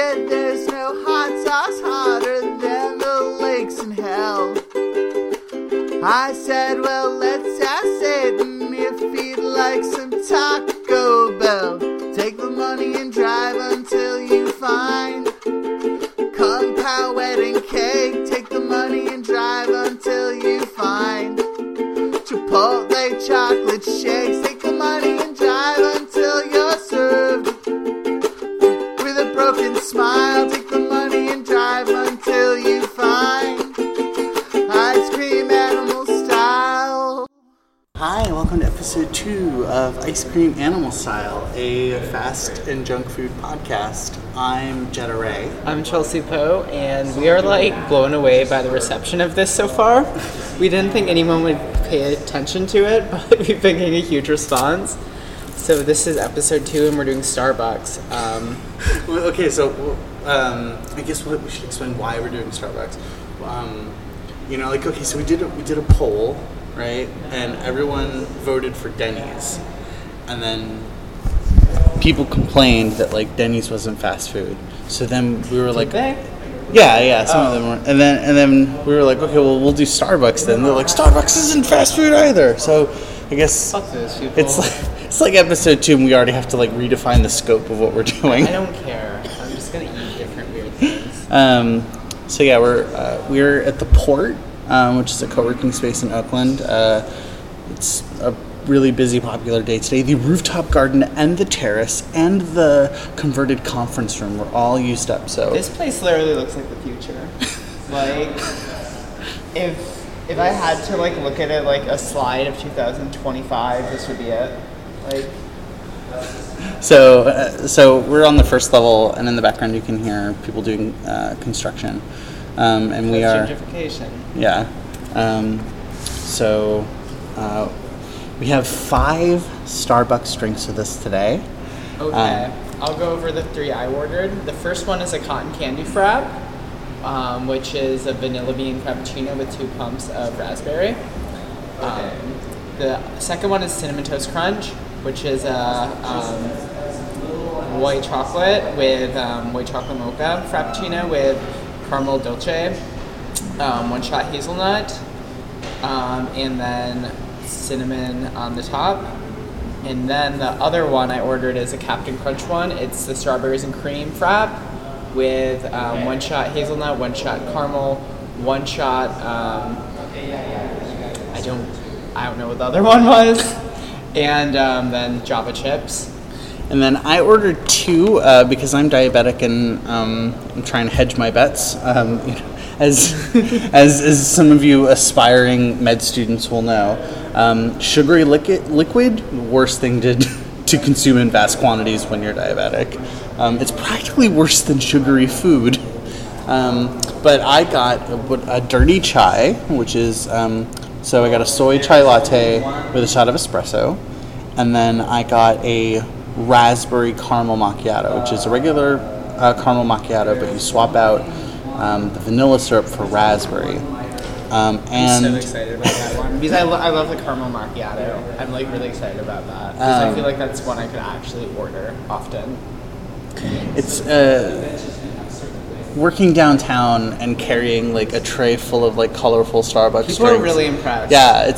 said there's no hot sauce hotter than the lakes in hell. I said, well, let's ask Satan if he'd like some Taco Bell. Take the money and drive until you find Kung Pao wedding cake. Take the money and drive until you find Chipotle chocolate shakes. Take the money and drive until you're served with a broken smile. Take the money and drive until you find Ice Cream Animal Style. Hi, and welcome to episode 2 of Ice Cream Animal Style, a fast and junk food podcast. I'm Jetta Ray. I'm Chelsea Poe, and we are blown away by the reception of this so far. We didn't think anyone would pay attention to it, but we've been getting a huge response. So this is episode 2, and we're doing Starbucks. I guess we should explain why we're doing Starbucks. So we did a poll, right? And everyone voted for Denny's, and then people complained that Denny's wasn't fast food. So then we were like, Yeah, some of them were. And then we were like, okay, well, we'll do Starbucks then. They're like, Starbucks isn't fast food either. So I guess it's like episode 2, and we already have to redefine the scope of what we're doing. I don't care. I'm just going to eat different weird things. We're at the Port, which is a co-working space in Oakland. It's a really busy, popular day today. The rooftop garden and the terrace and the converted conference room were all used up. So this place literally looks like the future. If I had to look at it like a slide of 2025, this would be it. So we're on the first level, and in the background you can hear people doing construction, and we are gentrification. Yeah. We have 5 Starbucks drinks with us today. Okay. I'll go over the 3 I ordered. The first one is a Cotton Candy Frap, which is a vanilla bean frappuccino with 2 pumps of raspberry. Okay. The second one is Cinnamon Toast Crunch, which is a white chocolate with white chocolate mocha frappuccino with caramel dolce, 1-shot hazelnut, and then cinnamon on the top. And then the other one I ordered is a Captain Crunch one. It's the strawberries and cream frap with 1-shot hazelnut, 1-shot caramel, 1-shot I don't know what the other one was, and then Java chips. And then I ordered 2 because I'm diabetic and I'm trying to hedge my bets. As some of you aspiring med students will know, sugary liquid, worst thing to consume in vast quantities when you're diabetic. It's practically worse than sugary food. But I got a dirty chai, which is, so I got a soy chai latte with a shot of espresso, and then I got a raspberry caramel macchiato, which is a regular caramel macchiato, but you swap out the vanilla syrup for raspberry. And I'm so excited about that one because I love the caramel macchiato. I'm really excited about that because I feel like that's one I could actually order often. It's working downtown and carrying a tray full of colorful Starbucks drinks. People are really impressed. Yeah,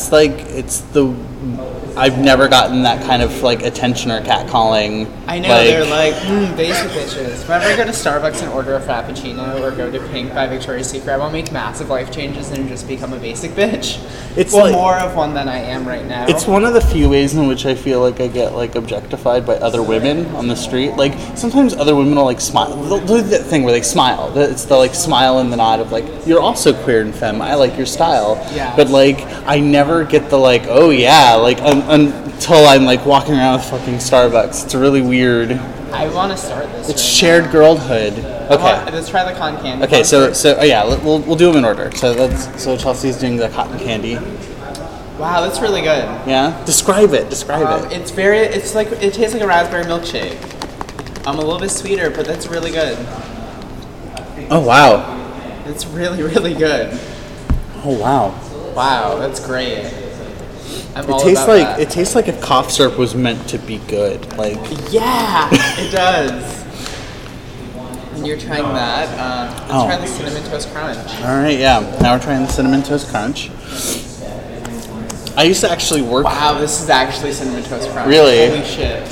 I've never gotten that kind of attention or catcalling. I know, they're basic bitches. Whenever I go to Starbucks and order a frappuccino or go to Pink by Victoria's Secret, I won't make massive life changes and just become a basic bitch. It's more of one than I am right now. It's one of the few ways in which I feel I get objectified by other women on the street. Sometimes other women will smile. They'll do that thing where they smile. It's the smile and the nod of you're also queer and femme. I like your style. Yeah. But I never get the oh yeah, until I'm walking around with fucking Starbucks. It's really weird. I want to start this. It's shared girlhood. Okay. Let's try the cotton candy. Okay, we'll do them in order. So Chelsea's doing the cotton candy. Wow, that's really good. Yeah. Describe it. It's very. It's it tastes like a raspberry milkshake. I'm a little bit sweeter, but that's really good. Oh wow. It's really, really good. Oh wow. Wow, that's great. It tastes like if cough syrup was meant to be good. Yeah, it does. and you're trying that. Let's try the Cinnamon Toast Crunch. All right, yeah. Now we're trying the Cinnamon Toast Crunch. I used to actually work. Wow, this is actually Cinnamon Toast Crunch. Really? Holy shit.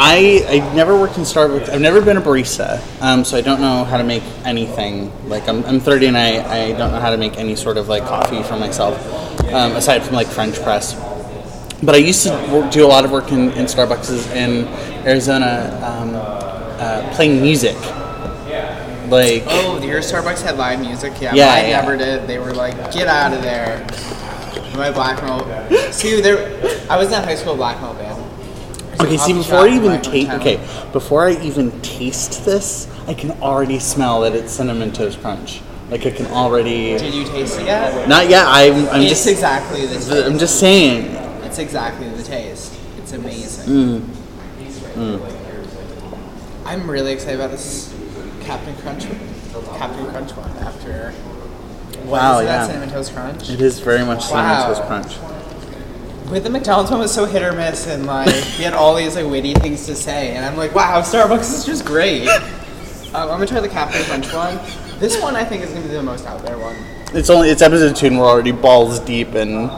I never worked in Starbucks. I've never been a barista, so I don't know how to make anything. Like I'm 30 and I don't know how to make any sort of like coffee for myself, aside from like French press. But I used to do a lot of work in Starbucks in Arizona, playing music. Like your Starbucks had live music? Yeah, mine never did. They were like, get out of there. My black metal. See, I was in a high school black metal band. Okay, see, before I even taste this, I can already smell that it's Cinnamon Toast Crunch. Like, I can already... Did you taste it yet? Not yet, I'm just... It's exactly the taste. I'm just saying. It's exactly the taste. It's amazing. I'm really excited about this Captain Crunch one after... Wow, yeah. Cinnamon Toast Crunch? It is very much Cinnamon Toast Crunch. But the McDonald's one was so hit or miss, and like we had all these like witty things to say, and I'm like, wow, Starbucks is just great. I'm gonna try the Captain Crunch one. This one I think is gonna be the most out there one. It's episode 2, and we're already balls deep in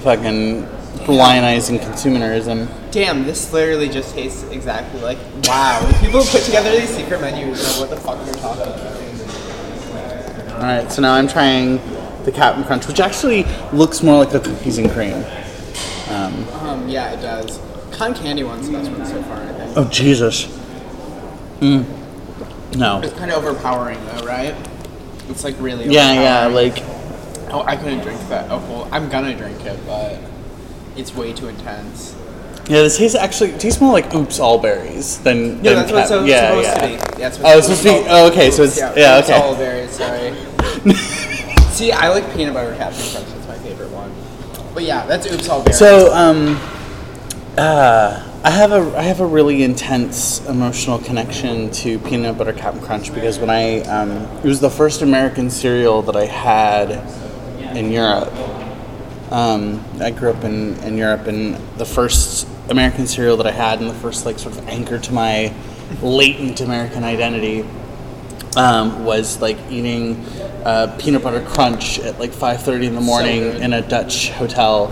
fucking lionizing consumerism. Damn, this literally just tastes exactly like wow. When people put together these secret menus, you know what the fuck they're talking about. All right, so now I'm trying the Captain Crunch, which actually looks more like the cookies and cream. Yeah, it does. Cotton candy one's the best one so far, I think. Oh, Jesus. No. It's kind of overpowering, though, right? It's, like, really overpowering. Yeah, like... Oh, I couldn't drink that. Oh, well, I'm gonna drink it, but it's way too intense. Yeah, this tastes more like Oops All Berries than... No, that's what it's supposed to be. That's what it's supposed to be. Oh, okay, so it's... Yeah, okay. Oops All Berries, sorry. See, I like peanut butter Captain Crunch. That's my favorite one. But yeah, that's Oops All Berries. So, I have a really intense emotional connection to peanut butter Captain Crunch because when I it was the first American cereal that I had in Europe. I grew up in Europe, and the first American cereal that I had, and the first like sort of anchor to my latent American identity, was like eating peanut butter crunch at like 5:30 in the morning in a Dutch hotel.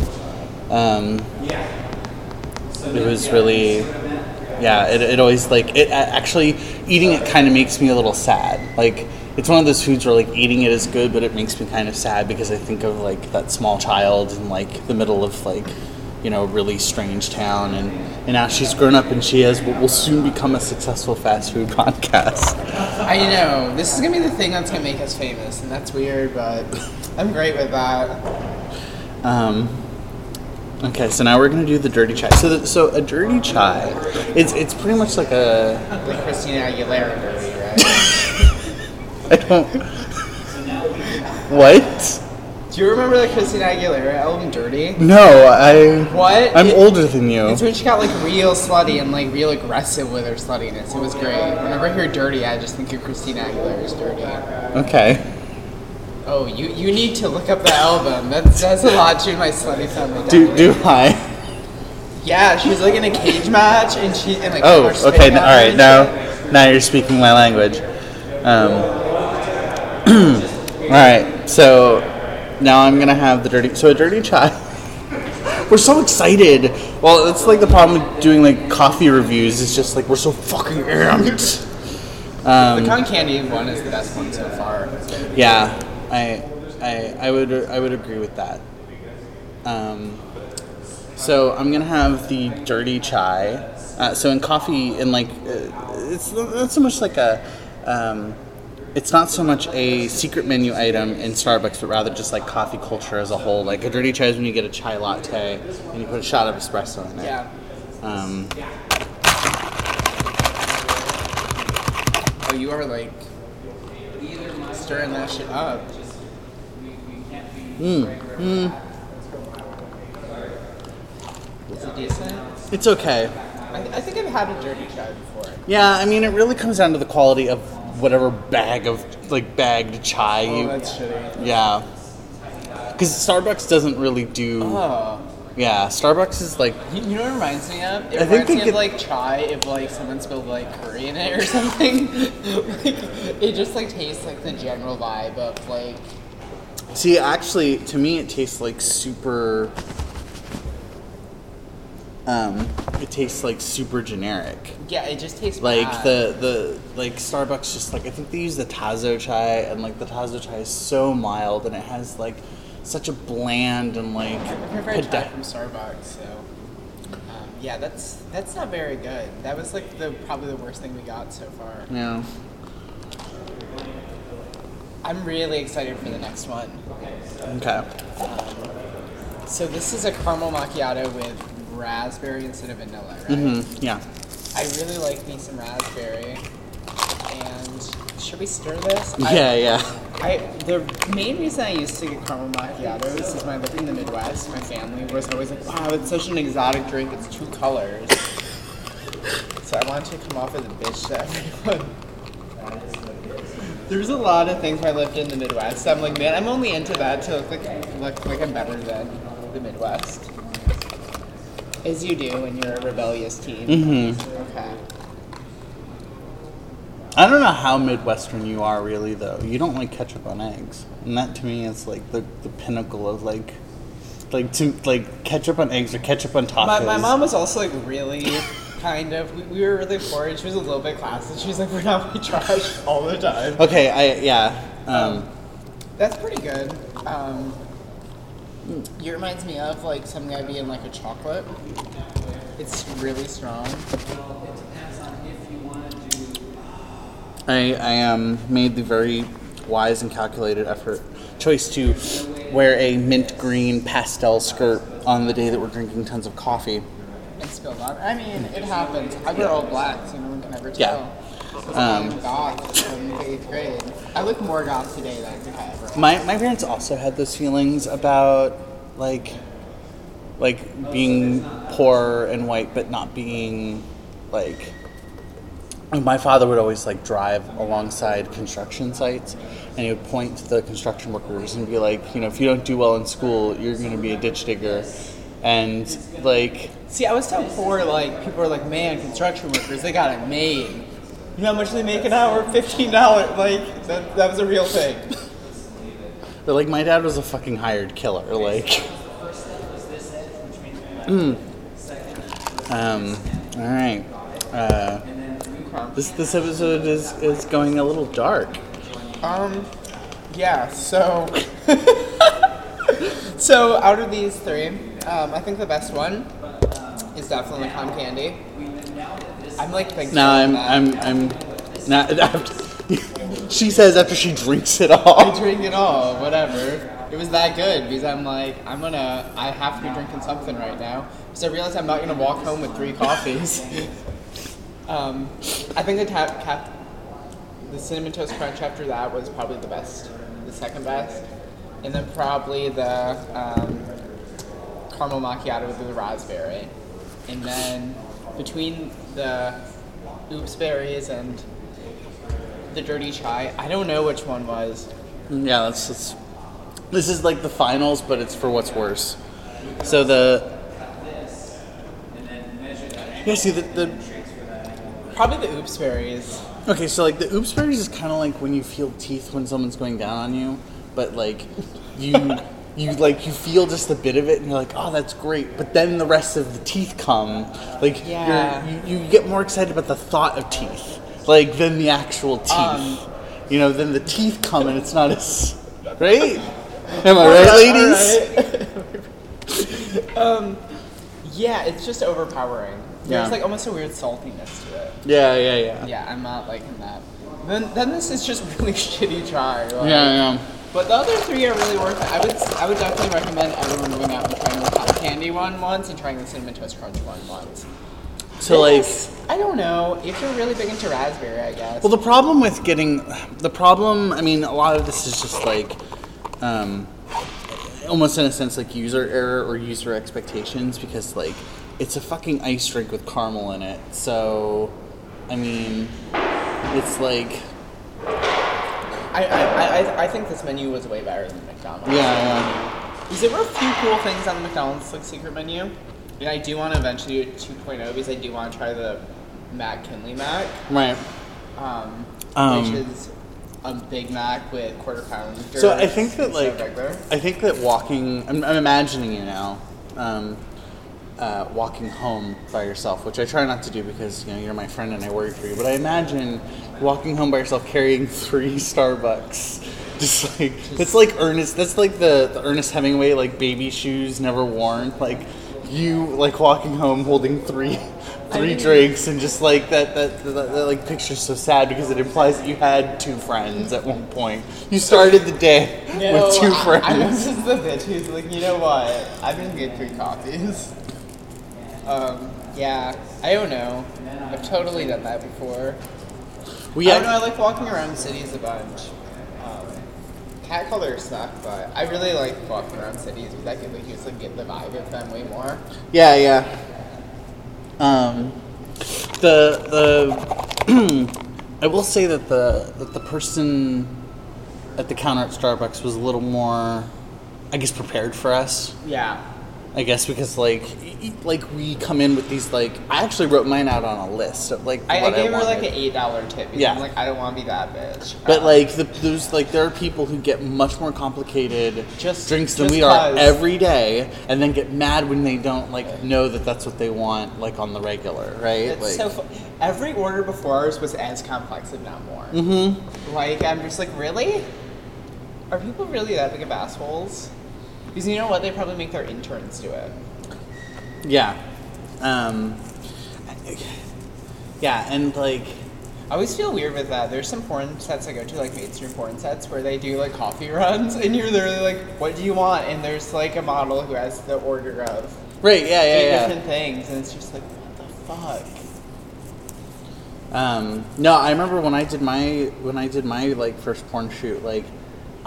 It was really, it always like, it actually, eating it kind of makes me a little sad. Like, it's one of those foods where like eating it is good, but it makes me kind of sad because I think of like that small child in like the middle of like, you know, a really strange town, and now she's grown up and she has what will soon become a successful fast food podcast. I know. This is going to be the thing that's going to make us famous, and that's weird, but I'm great with that. Okay, so now we're going to do the Dirty Chai. So a Dirty Chai, it's pretty much like a... Like Christina Aguilera dirty, right? I don't... What? Do you remember the Christina Aguilera album, Dirty? No, What? I'm older than you. It's when she got, like, real slutty and, like, real aggressive with her sluttiness. It was great. Whenever I hear Dirty, I just think of Christina Aguilera's Dirty. Okay. Oh, you need to look up the album. That says a lot to my slutty family. Do I? Yeah, she was, like, in a cage match, and she... And, like, oh, okay, all right, now you're speaking my language. All right, so... Now I'm going to have the dirty... So a dirty chai. We're so excited. Well, that's like the problem with doing like coffee reviews. It's just like we're so fucking amped. The cotton candy one is the best one so far. Yeah. I would agree with that. So I'm going to have the dirty chai. So in coffee, in like... it's not so much like a... It's not so much a secret menu item in Starbucks, but rather just like coffee culture as a whole. Like a dirty chai is when you get a chai latte and you put a shot of espresso in it. Yeah. Oh, you are like stirring that shit up. Is it decent? It's okay. I think I've had a dirty chai before. Yeah, I mean it really comes down to the quality of whatever bag of like bagged chai you... Oh, that's shitty. Yeah. Because Starbucks doesn't really do Yeah, Starbucks is like... You know what it reminds me of? It reminds me of, like, chai if, like, someone spilled, like, curry in it or something. Like, it just, like, tastes like the general vibe of, like... See, actually, to me, it tastes like super... it tastes like super generic. Yeah, it just tastes like bad. The like Starbucks just like I think they use the tazo chai and like the tazo chai is so mild and it has like such a bland and like. I prefer chai from Starbucks, so yeah, that's not very good. That was like probably the worst thing we got so far. Yeah. I'm really excited for the next one. Okay. So this is a caramel macchiato with. Raspberry instead of vanilla, right? Mm-hmm. Yeah. I really like me some raspberry. And should we stir this? The main reason I used to get caramel macchiatos is when I lived in the Midwest, my family was always like, wow, it's such an exotic drink, it's two colors. So I wanted to come off as a bitch to everyone. There's a lot of things when I lived in the Midwest. So I'm like, man, I'm only into that to look like I'm better than the Midwest. As you do when you're a rebellious teen. Mm-hmm. Okay. I don't know how Midwestern you are, really, though. You don't like ketchup on eggs. And that, to me, is, like, the pinnacle of, like ketchup on eggs or ketchup on tacos. My mom was also, like, really kind of... We were really poor, and she was a little bit classy. She was like, we're not really trash all the time. Okay, that's pretty good. It reminds me of, like, some guy being, like, a chocolate. It's really strong. I made the very wise and calculated choice to wear a mint green pastel skirt on the day that we're drinking tons of coffee. It spilled on. I mean, it happens. I wear all black, so no one can ever tell. Yeah. I'm goth from 8th grade. I look more goth today than I did ever. My parents also had those feelings about like being poor and white, but not being like. My father would always like drive alongside construction sites, and he would point to the construction workers and be like, you know, if you don't do well in school, you're going to be a ditch digger. And like, see, I was so poor. Like people were like, man, construction workers, they got it made. You know how much they make an hour? $15. Like, that was a real thing. But, like, my dad was a fucking hired killer. Like... Alright. This episode is going a little dark. Yeah, so... So, out of these three, I think the best one is definitely Cotton Candy. I'm like thinking she says after she drinks it all. I drink it all, whatever. It was that good because I'm like, I have to be drinking something right now because I realize I'm not going to walk home with 3 coffees. I think the Cinnamon Toast Crunch after that was probably the best, the second best. And then probably the caramel macchiato with the raspberry. And then... between the oops berries and the dirty chai, I don't know which one was. Yeah, this is like the finals, but it's for what's worse. So probably the oops berries. Okay, so like the oops berries is kind of like when you feel teeth when someone's going down on you, but like you. You like you feel just a bit of it, and you're like, oh, that's great. But then the rest of the teeth come, like you get more excited about the thought of teeth, like than the actual teeth. You know, then the teeth come, and it's not as right. Am I right, ladies? Right. Yeah, it's just overpowering. Yeah. There's like almost a weird saltiness to it. Yeah. Yeah, I'm not liking that. Then this is just really shitty chai. Like, yeah. But the other three are really worth it. I would definitely recommend everyone moving out and trying the Cotton Candy one once and trying the Cinnamon Toast Crunch one once. So like, I don't know if you're really big into raspberry, I guess. Well, I mean, a lot of this is just like, almost in a sense like user error or user expectations because like it's a fucking ice drink with caramel in it. So, I mean, it's like. I think this menu was way better than McDonald's. Yeah. Because there were a few cool things on the McDonald's like secret menu. And I do want to eventually do 2.0 because I do want to try the Mac Kinley Mac. Right. Which is a Big Mac with quarter pound. So I think that like, I think that walking, I'm imagining it now, walking home by yourself, which I try not to do because, you know, you're my friend and I worry for you. But I imagine walking home by yourself carrying 3 Starbucks. Just like, that's like Ernest, that's like the Ernest Hemingway, like baby shoes never worn, like you like walking home holding three drinks and just like that like picture's so sad because it implies that you had 2 friends at one point. You started the day with 2 friends. I was just the bitch who's like, you know what? I'm gonna get 3 coffees. Yeah, I don't know. I've totally done that before. I don't know. I like walking around cities a bunch. Cat called her a snack, but I really like walking around cities because I can like just like get the vibe of them way more. Yeah, yeah. I will say that the person at the counter at Starbucks was a little more, I guess, prepared for us. Yeah. I guess because like we come in with these like, I actually wrote mine out on a list of like what I gave her like an $8 tip because I'm like, I don't want to be that bitch. But like there's like there are people who get much more complicated drinks than we are every day, and then get mad when they don't like know that that's what they want like on the regular, right? It's like, so every order before ours was as complex if not more. Mm-hmm. Like I'm just like, really? Are people really that big of assholes? Because you know what? They probably make their interns do it. Yeah. Yeah, and like... I always feel weird with that. There's some porn sets I go to, like mainstream porn sets, where they do like coffee runs, and you're literally like, what do you want? And there's like a model who has the order of... Right, yeah. Different things, and it's just like, what the fuck? No, I remember when I did my like first porn shoot, like...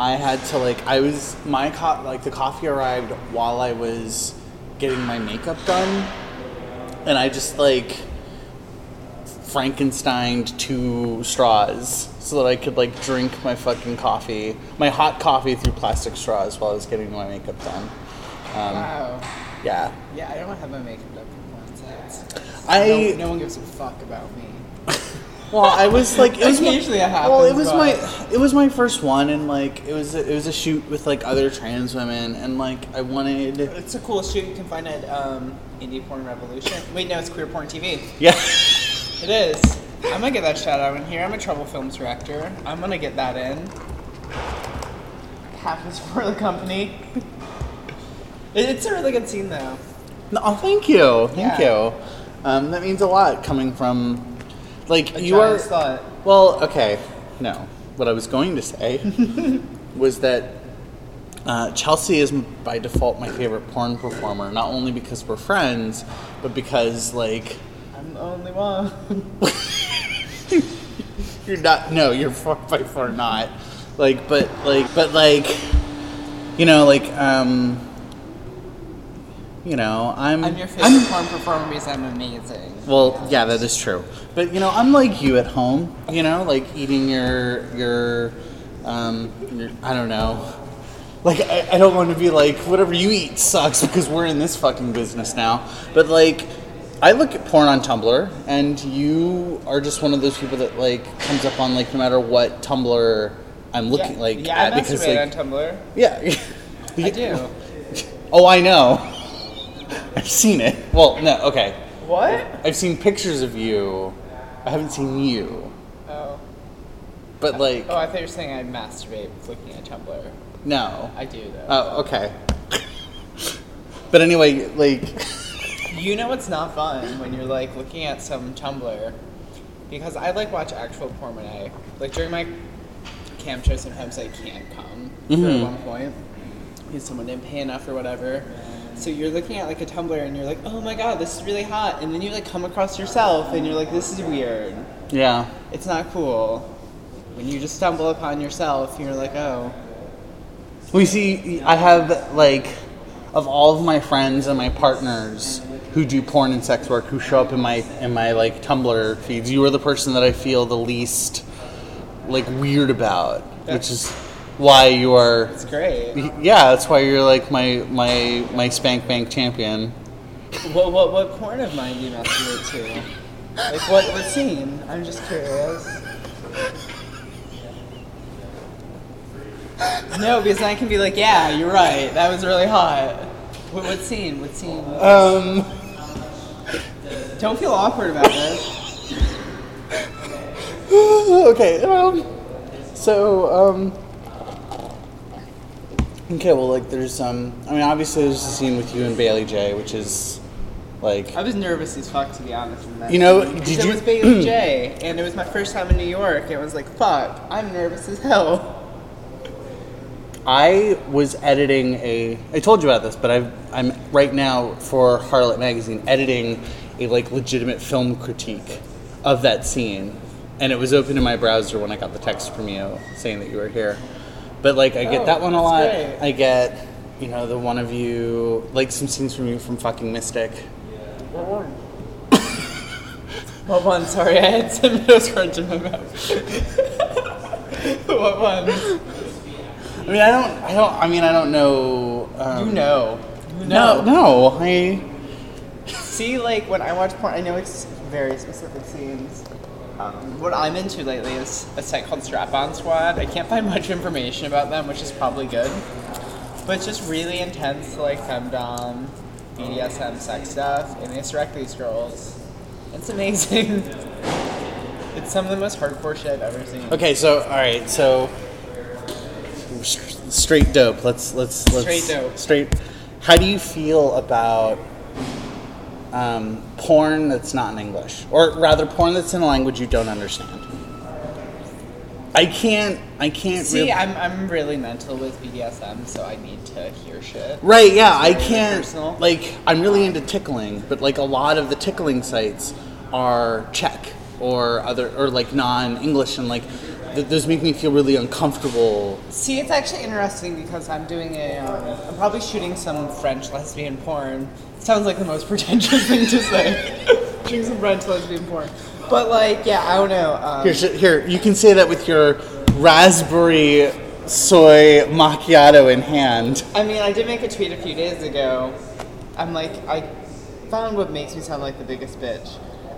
I had to, like, the coffee arrived while I was getting my makeup done, and I just, like, Frankensteined 2 straws so that I could, like, drink my fucking coffee, my hot coffee through plastic straws while I was getting my makeup done. Wow. Yeah. Yeah, I don't have my makeup done for porn sets. No one gives a fuck about me. Well, I was like, it was usually it happens. Well, it was my first one, and like it was a shoot with like other trans women, and like I wanted. It's a cool shoot you can find at Indie Porn Revolution. Wait, no, it's Queer Porn TV. Yeah, it is. I'm gonna get that shout out in here. I'm a Trouble Films director. I'm gonna get that in. Half is for the company. It's a really good scene, though. No, oh, thank you. That means a lot coming from. Like a you are thought. Well, okay. No, what I was going to say was that Chelsea is by default my favorite porn performer, not only because we're friends, but because like I'm the only one. You're not. No, you're by far not. Like, but like, you know, like you know, I'm your favorite porn performer because I'm amazing. Well, yeah, that is true. But, you know, I'm like you at home, you know, like eating your I don't know. Like, I don't want to be like, whatever you eat sucks because we're in this fucking business now. But, like, I look at porn on Tumblr, and you are just one of those people that, like, comes up on, like, no matter what Tumblr I'm looking, yeah, like, yeah, at. Yeah, I masturbate like, on Tumblr. Yeah. I do. Oh, I know. I've seen it. Well, no, okay. What? I've seen pictures of you. I haven't seen you. Oh. But like... Oh, I thought you were saying I'd masturbate looking at Tumblr. No. I do, though. Oh, okay. But anyway, like... You know what's not fun when you're, like, looking at some Tumblr? Because I, like, watch actual porn when I... Like, during my cam show, sometimes I can't come for one point. Because someone didn't pay enough or whatever. So you're looking at, like, a Tumblr, and you're like, oh, my God, this is really hot. And then you, like, come across yourself, and you're like, this is weird. Yeah. It's not cool. When you just stumble upon yourself, you're like, oh. Well, you see, I have, like, of all of my friends and my partners who do porn and sex work who show up in my like, Tumblr feeds, you are the person that I feel the least, like, weird about, which is... why you are... It's great. Yeah, that's why you're like my spank bank champion. What porn of mine do you masturbate to? Like what scene? I'm just curious. No, because I can be like, yeah, you're right. That was really hot. What scene? What scene? Don't feel awkward about this. Okay. Okay, well, like, there's, I mean, obviously there's the scene with you and Bailey Jay, which is, like... I was nervous as fuck, to be honest. In that scene. It was Bailey Jay, and it was my first time in New York, and I was like, fuck, I'm nervous as hell. I was editing I told you about this, but I'm right now, for Harlot Magazine, editing a, like, legitimate film critique of that scene, and it was open in my browser when I got the text from you saying that you were here. But, like, I get that one a lot. Great. I get, you know, the one of you... Like, some scenes from you from fucking Mystic. Yeah. What one? What one? Sorry, I had Cinnamon Toast Crunch in my mouth. What one? I mean, I don't know... you know. You know. No, I... See, like, when I watch porn, I know it's very specific scenes. What I'm into lately is a site called Strap On Squad. I can't find much information about them, which is probably good. But it's just really intense, like, femdom, BDSM sex stuff, and they direct these girls. It's amazing. It's some of the most hardcore shit I've ever seen. Okay, so, alright, so... Straight dope. Let's Straight dope. Straight... How do you feel about... porn that's not in English, or rather, porn that's in a language you don't understand. I can't. See, I'm really mental with BDSM, so I need to hear shit. Right? Yeah, I can't. Personal. Like, I'm really into tickling, but like a lot of the tickling sites are Czech or other or like non-English, and like those make me feel really uncomfortable. See, it's actually interesting because I'm doing I'm probably shooting some French lesbian porn. Sounds like the most pretentious thing to say. Choose some French lesbian porn. But, like, yeah, I don't know. Here, you can say that with your raspberry soy macchiato in hand. I mean, I did make a tweet a few days ago. I'm like, I found what makes me sound like the biggest bitch.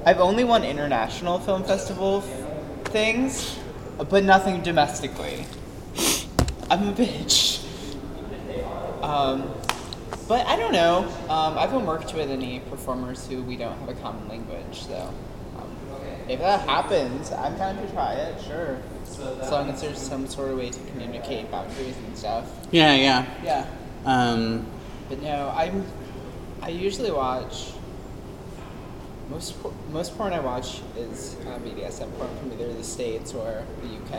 I've only won international film festival things, but nothing domestically. I'm a bitch. But I don't know. I haven't worked with any performers who we don't have a common language, so if that happens, I'm down to try it, sure. As long as there's some sort of way to communicate boundaries and stuff. Yeah. But no, I usually watch most porn I watch is BDSM porn from either the States or the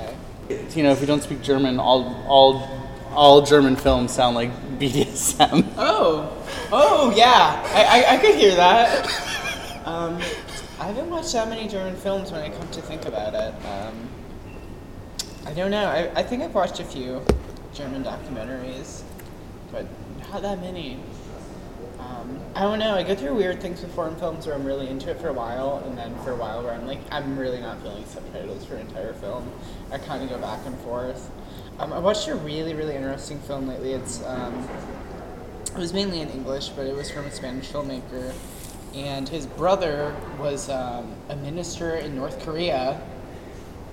UK. You know, if you don't speak German, all German films sound like BDSM. Oh yeah, I could hear that. I haven't watched that many German films when I come to think about it. I don't know. I think I've watched a few German documentaries, but not that many. I don't know. I go through weird things with foreign films where I'm really into it for a while, and then for a while where I'm like, I'm really not feeling subtitles for an entire film. I kind of go back and forth. I watched a really, really interesting film lately. It's it was mainly in English, but it was from a Spanish filmmaker, and his brother was a minister in North Korea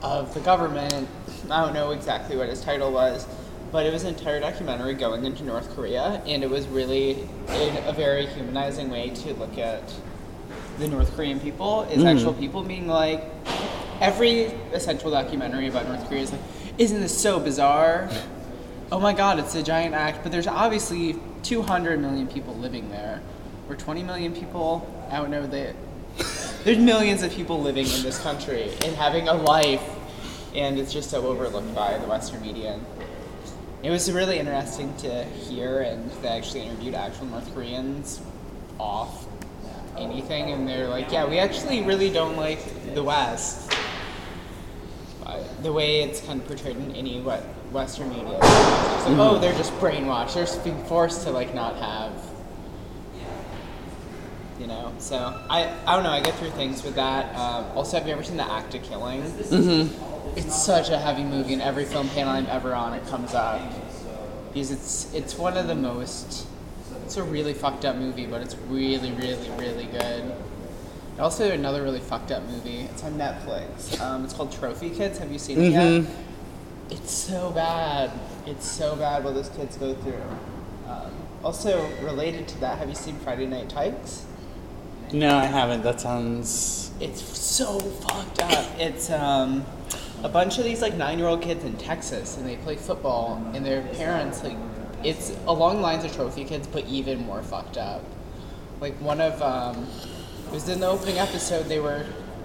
of the government. I don't know exactly what his title was, but it was an entire documentary going into North Korea, and it was really in a very humanizing way to look at the North Korean people, as actual people, being like, every essential documentary about North Korea is like, isn't this so bizarre? Oh my God, it's a giant act, but there's obviously 200 million people living there, or 20 million people, I don't know, there's millions of people living in this country and having a life, and it's just so overlooked by the Western media. It was really interesting to hear, and they actually interviewed actual North Koreans off anything, and they're like, yeah, we actually really don't like the West. The way it's kind of portrayed in any Western media. It's like, oh, they're just brainwashed. They're just being forced to, like, not have you know. So I don't know. I get through things with that. Also, have you ever seen The Act of Killing? Mm-hmm. It's such a heavy movie, and every film panel I'm ever on, it comes up because it's one of the most. It's a really fucked up movie, but it's really, really, really good. Also, another really fucked up movie. It's on Netflix. It's called Trophy Kids. Have you seen it yet? It's so bad. It's so bad what those kids go through. Also, related to that, have you seen Friday Night Tykes? No, I haven't. That sounds... It's so fucked up. It's a bunch of these, like, 9-year-old kids in Texas, and they play football, and their parents, like... It's along lines of Trophy Kids, but even more fucked up. Like, one of... it was in the opening episode, it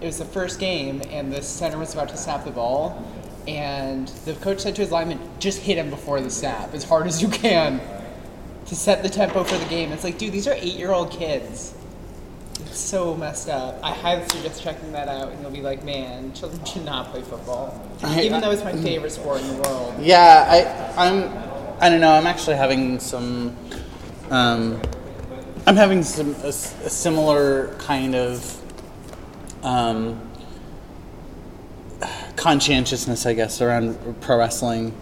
was the first game, and the center was about to snap the ball, and the coach said to his lineman, just hit him before the snap, as hard as you can, to set the tempo for the game. It's like, dude, these are 8-year-old kids. It's so messed up. I highly suggest checking that out, and you'll be like, man, children should not play football. Even though it's my favorite sport in the world. Yeah, I don't know, I'm actually having some... I'm having a similar kind of conscientiousness, I guess, around pro wrestling.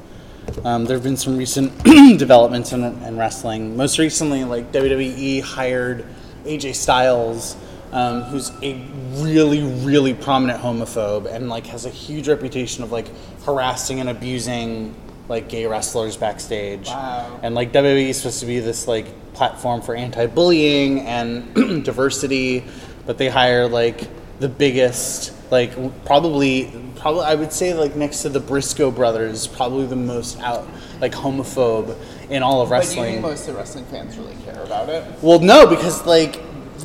There have been some recent developments in wrestling. Most recently, like, WWE hired AJ Styles, who's a really, really prominent homophobe and, like, has a huge reputation of, like, harassing and abusing, like, gay wrestlers backstage. Wow. And, like, WWE is supposed to be this, like, platform for anti-bullying and diversity, but they hire, like, the biggest, like, probably I would say, like, next to the Briscoe Brothers, probably the most out, like, homophobe in all of wrestling. But do you think most of the wrestling fans really care about it? Well, no, because, like,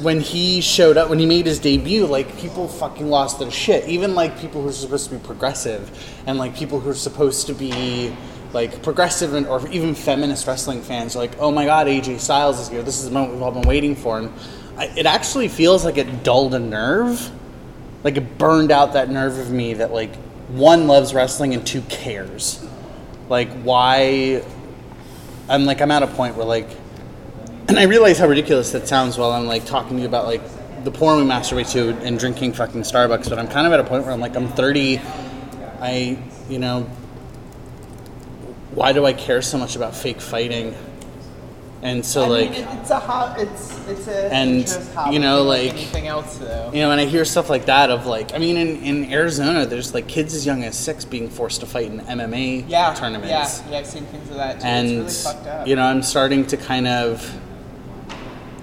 when he showed up, when he made his debut, like, people fucking lost their shit. Even, like, people who are supposed to be progressive and, like, people who are supposed to be, like, progressive and, or even feminist wrestling fans are like, oh my god, AJ Styles is here. This is the moment we've all been waiting for. And it actually feels like it dulled a nerve. Like, it burned out that nerve of me that, like, one, loves wrestling, and two, cares. Like, why... I'm at a point where, like... And I realize how ridiculous that sounds while I'm, like, talking to you about, like, the porn we masturbate to and drinking fucking Starbucks, but I'm kind of at a point where I'm like, I'm 30, you know, why do I care so much about fake fighting? And so, I mean, like... It's a hobby. You know, like... Anything else, though. You know, and I hear stuff like that of, like... I mean, in Arizona, there's, like, kids as young as 6 being forced to fight in MMA tournaments. Yeah, I've seen things of that, too. And, it's really fucked up. You know, I'm starting to kind of...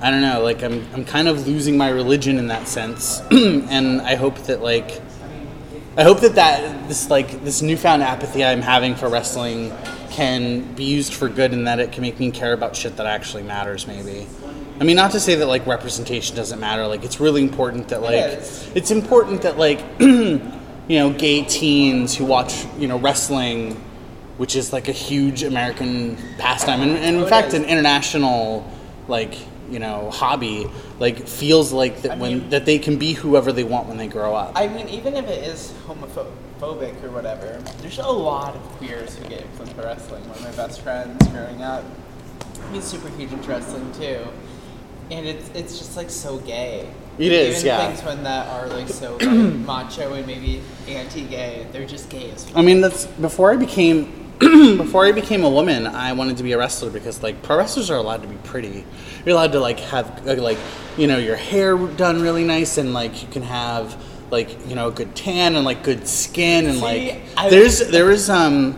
I don't know, like, I'm kind of losing my religion in that sense, and I hope that, like, this newfound apathy I'm having for wrestling can be used for good, and that it can make me care about shit that actually matters, maybe. I mean, not to say that, like, representation doesn't matter, like, it's really important that, like, it's important that, like, you know, gay teens who watch, you know, wrestling, which is, like, a huge American pastime, and in fact, an international, like, you know, hobby, like, feels like that that they can be whoever they want when they grow up. I mean, even if it is homophobic or whatever, there's a lot of queers who get influenced by wrestling. One of my best friends growing up, he's super huge into wrestling too, and it's just, like, so gay. It is, even yeah. Things when that are, like, so, like, macho and maybe anti-gay, they're just gay as fuck. I mean, that's before I became a woman, I wanted to be a wrestler because, like, pro wrestlers are allowed to be pretty. You're allowed to, like, have, like, you know, your hair done really nice, and, like, you can have, like, you know, a good tan and, like, good skin, and, like, there was a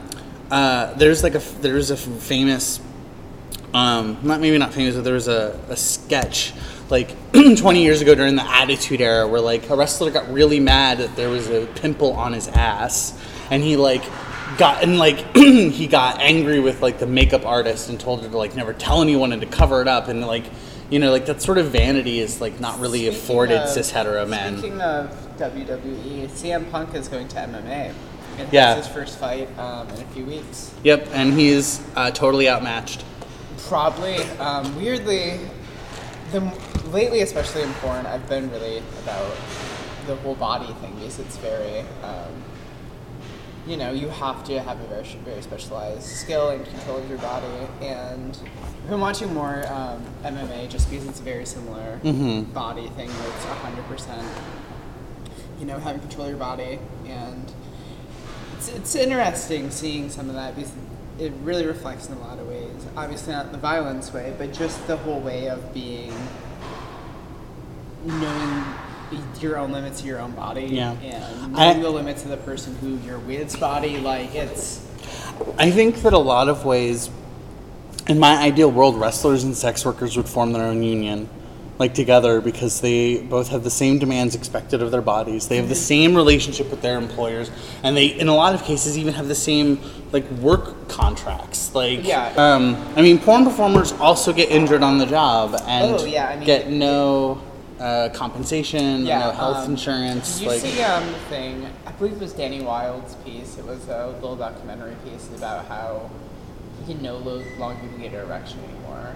famous, not famous, but there was a sketch, like, 20 years ago during the Attitude Era where, like, a wrestler got really mad that there was a pimple on his ass, and he, like, he got angry with, like, the makeup artist and told her to, like, never tell anyone and to cover it up, and, like, you know, like, that sort of vanity is, like, not really afforded cis hetero men. Speaking of WWE, CM Punk is going to MMA. And has his first fight in a few weeks. Yep, and he's totally outmatched. Probably. Weirdly, lately, especially in porn, I've been really about the whole body thing because it's very you know, you have to have a very, very specialized skill and control of your body. And I've been watching more MMA just because it's a very similar body thing. It's 100%, you know, having control of your body. And it's interesting seeing some of that because it really reflects in a lot of ways. Obviously not the violence way, but just the whole way of being, knowing your own limits of your own body, and knowing the limits of the person who you're with's body. Like, it's... I think that a lot of ways, in my ideal world, wrestlers and sex workers would form their own union, like, together, because they both have the same demands expected of their bodies. They have the same relationship with their employers, and they, in a lot of cases, even have the same, like, work contracts. Like, I mean, porn performers also get injured on the job and get no... compensation, no health insurance. Did you see the thing? I believe it was Danny Wilde's piece. It was a little documentary piece about how he can no longer get an erection anymore.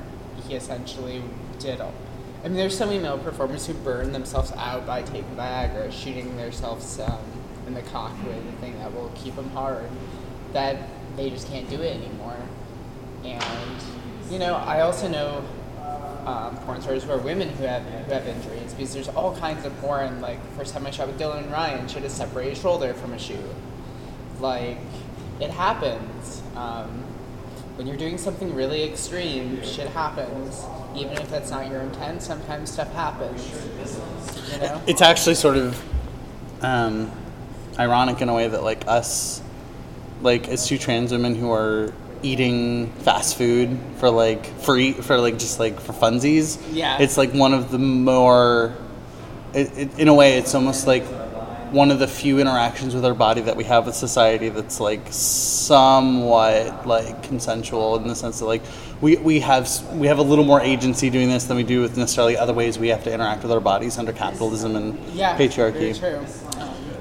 He essentially did all. I mean, there's so many male performers who burn themselves out by taking Viagra, shooting themselves in the cock with a thing that will keep them hard, that they just can't do it anymore. And, you know, I also know porn stars who are women who have injuries, because there's all kinds of porn. Like, the first time I shot with Dylan and Ryan, she had a separated shoulder from a shoe. Like, it happens. When you're doing something really extreme, shit happens. Even if that's not your intent, sometimes stuff happens. You know? It's actually sort of ironic in a way that, like, us, like, as two trans women who are eating fast food for, like, free, for, like, just, like, for funsies. Yeah. It's, like, one of the more... in a way, it's almost, like, one of the few interactions with our body that we have with society that's, like, somewhat, like, consensual, in the sense that, like, we have a little more agency doing this than we do with necessarily other ways we have to interact with our bodies under capitalism and patriarchy. Very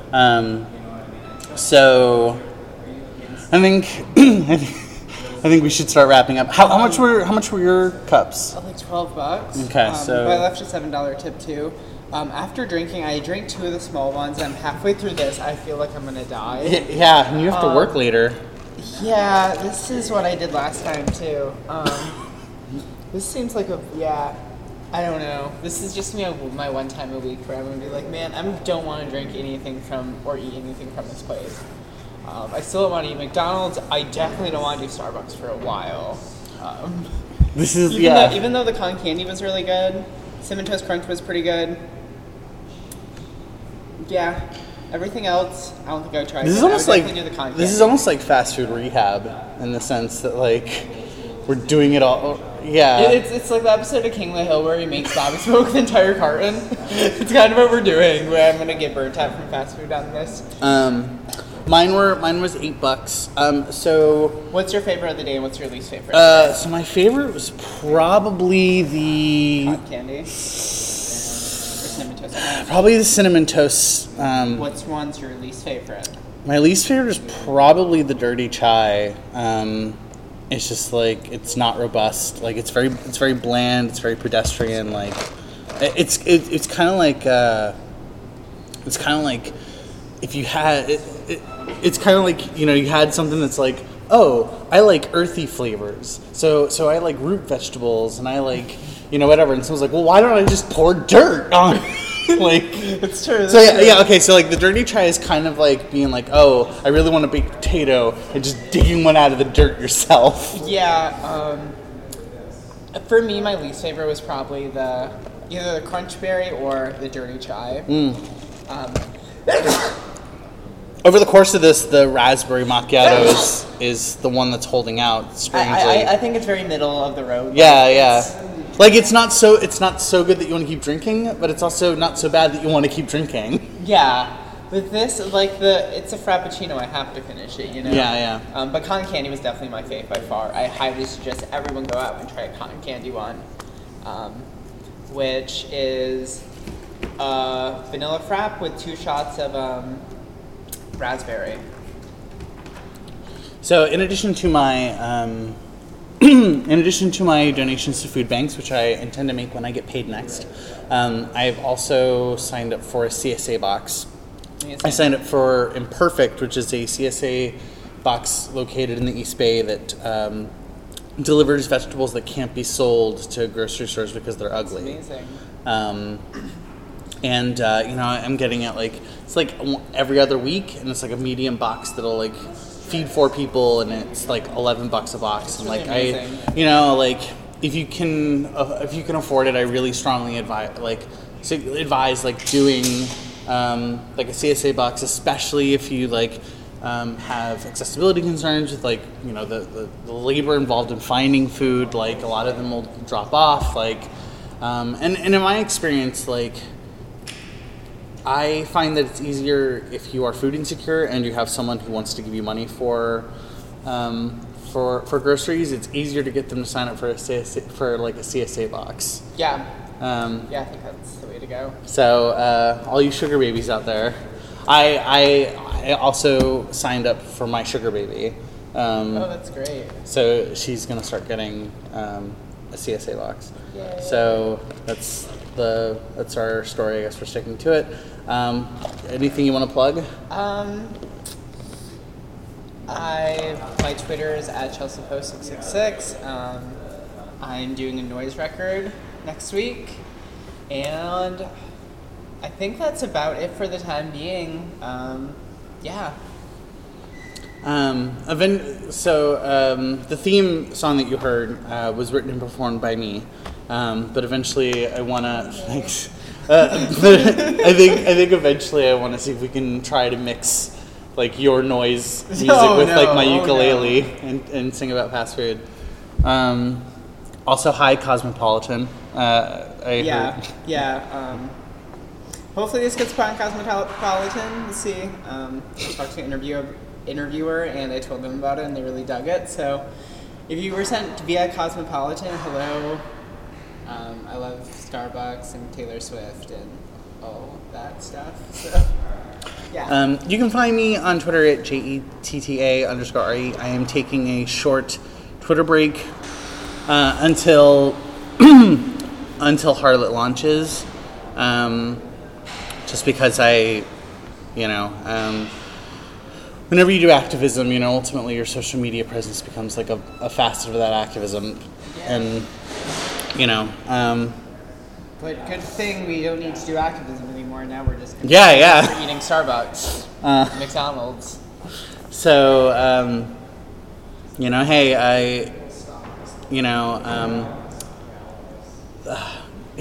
true. So, I think we should start wrapping up. How much were your cups? Like $12. Okay, so I left a $7 tip too. After drinking, I drank two of the small ones. I'm halfway through this. I feel like I'm gonna die. Yeah, and you have to work later. Yeah, this is what I did last time too. This seems like I don't know. This is just my one time a week where I'm gonna be like, man, I don't want to drink anything from or eat anything from this place. I still don't want to eat McDonald's. I definitely don't want to do Starbucks for a while. This is even though the cotton candy was really good, Cinnamon Toast Crunch was pretty good. Yeah, everything else, I don't think I would try. This is almost like fast food rehab, in the sense that, like, we're doing it all. Yeah, it's like the episode of King of the Hill where he makes Bobby smoke the entire carton. It's kind of what we're doing. Where I'm gonna get burnt out from fast food on this. Mine was $8. So what's your favorite of the day and what's your least favorite? So my favorite was probably the cotton candy. Probably the cinnamon toast. Which one's your least favorite? My least favorite is probably the dirty chai. It's just, like, it's not robust. Like, it's very bland, it's very pedestrian, like it's kinda like if you had it's kind of like, you know, you had something that's like, oh, I like earthy flavors, so I like root vegetables, and I like, you know, whatever, and someone's like, well, why don't I just pour dirt on like it's true. So so like the dirty chai is kind of like being like, oh, I really want a baked potato, and just digging one out of the dirt yourself. For me, my least favorite was probably either the crunch berry or the dirty chai. Over the course of this, the raspberry macchiato is the one that's holding out. Strangely, I think it's very middle of the road. Like, it's not so good that you want to keep drinking, but it's also not so bad that you want to keep drinking. Yeah, but this, like, it's a frappuccino. I have to finish it, you know. Yeah. But cotton candy was definitely my fave by far. I highly suggest everyone go out and try a cotton candy one, which is a vanilla frap with 2 shots of raspberry. So in addition to my donations to food banks, which I intend to make when I get paid next, I've also signed up for a CSA box. I signed up for Imperfect, which is a CSA box located in the East Bay that delivers vegetables that can't be sold to grocery stores because they're ugly. That's amazing. And, you know, I'm getting it, like, it's, like, every other week, and it's, like, a medium box that'll, like, feed four people, and it's, like, $11 a box. It's really and, like, amazing. I, you know, like, if you can afford it, I really strongly advise, like, doing, like, a CSA box, especially if you, like, have accessibility concerns with, like, you know, the labor involved in finding food. Like, a lot of them will drop off, like, and in my experience, like, I find that it's easier if you are food insecure and you have someone who wants to give you money for groceries. It's easier to get them to sign up for a CSA box. Yeah. I think that's the way to go. So all you sugar babies out there, I also signed up for my sugar baby. That's great. So she's gonna start getting a CSA box. Yay. So that's our story. I guess we're sticking to it. Anything you want to plug? My Twitter is @ChelseaPoe666. I'm doing a noise record next week, and I think that's about it for the time being. The theme song that you heard was written and performed by me. But eventually I want to, thanks. I think eventually I want to see if we can try to mix, like, your noise music like my ukulele and sing about fast food. Also, hi Cosmopolitan. Heard. Yeah. Hopefully this gets put on Cosmopolitan. Let's see. I talked to an interviewer and I told them about it and they really dug it. So if you were sent via Cosmopolitan, hello. I love Starbucks and Taylor Swift and all that stuff. So, yeah. You can find me on Twitter at JETTA_RE. I am taking a short Twitter break until Harlot launches. Just because whenever you do activism, you know, ultimately your social media presence becomes like a facet of that activism. Yeah. And, you know, but good thing we don't need to do activism anymore. Now we're just for eating Starbucks, McDonald's. So, you know, hey,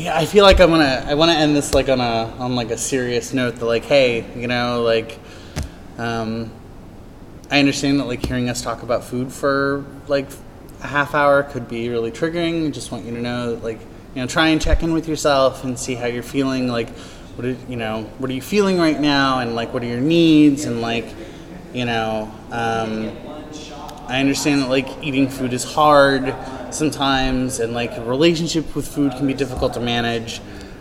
I feel like I want to end this like on a serious note. That, like, hey, you know, like, I understand that, like, hearing us talk about food for, like, a half hour could be really triggering. Just want you to know that, like, you know, try and check in with yourself and see how you're feeling. Like, what are you feeling right now? And, like, what are your needs? And, like, you know, I understand that, like, eating food is hard sometimes, and, like, a relationship with food can be difficult to manage.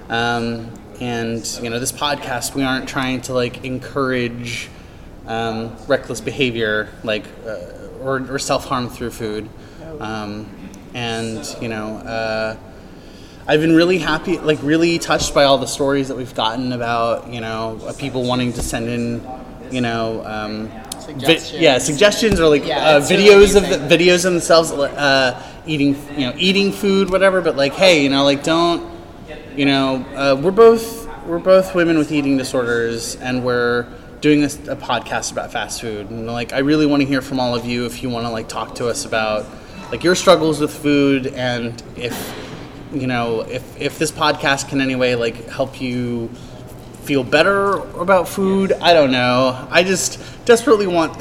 And, you know, this podcast, we aren't trying to, like, encourage reckless behavior, like, or self-harm through food. And, you know, I've been really happy, like, really touched by all the stories that we've gotten about, you know, people wanting to send in, you know, suggestions or, like, videos really of videos of themselves eating food, whatever. But, like, hey, you know, like, don't, you know, we're both women with eating disorders, and we're doing a podcast about fast food, and, like, I really want to hear from all of you if you want to, like, talk to us about, like, your struggles with food, and if, you know, if this podcast can in any way, like, help you feel better about food. I don't know. I just desperately want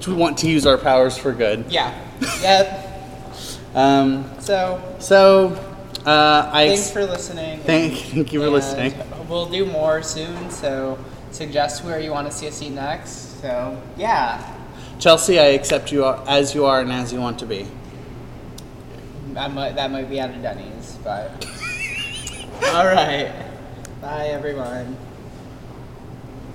to use our powers for good. Yeah. Yep. Thanks for listening. Thank you for listening. We'll do more soon, so suggest where you want to see us next. So, yeah. Chelsea, I accept you as you are and as you want to be. That might be out of Denny's, but... All right. Bye, everyone.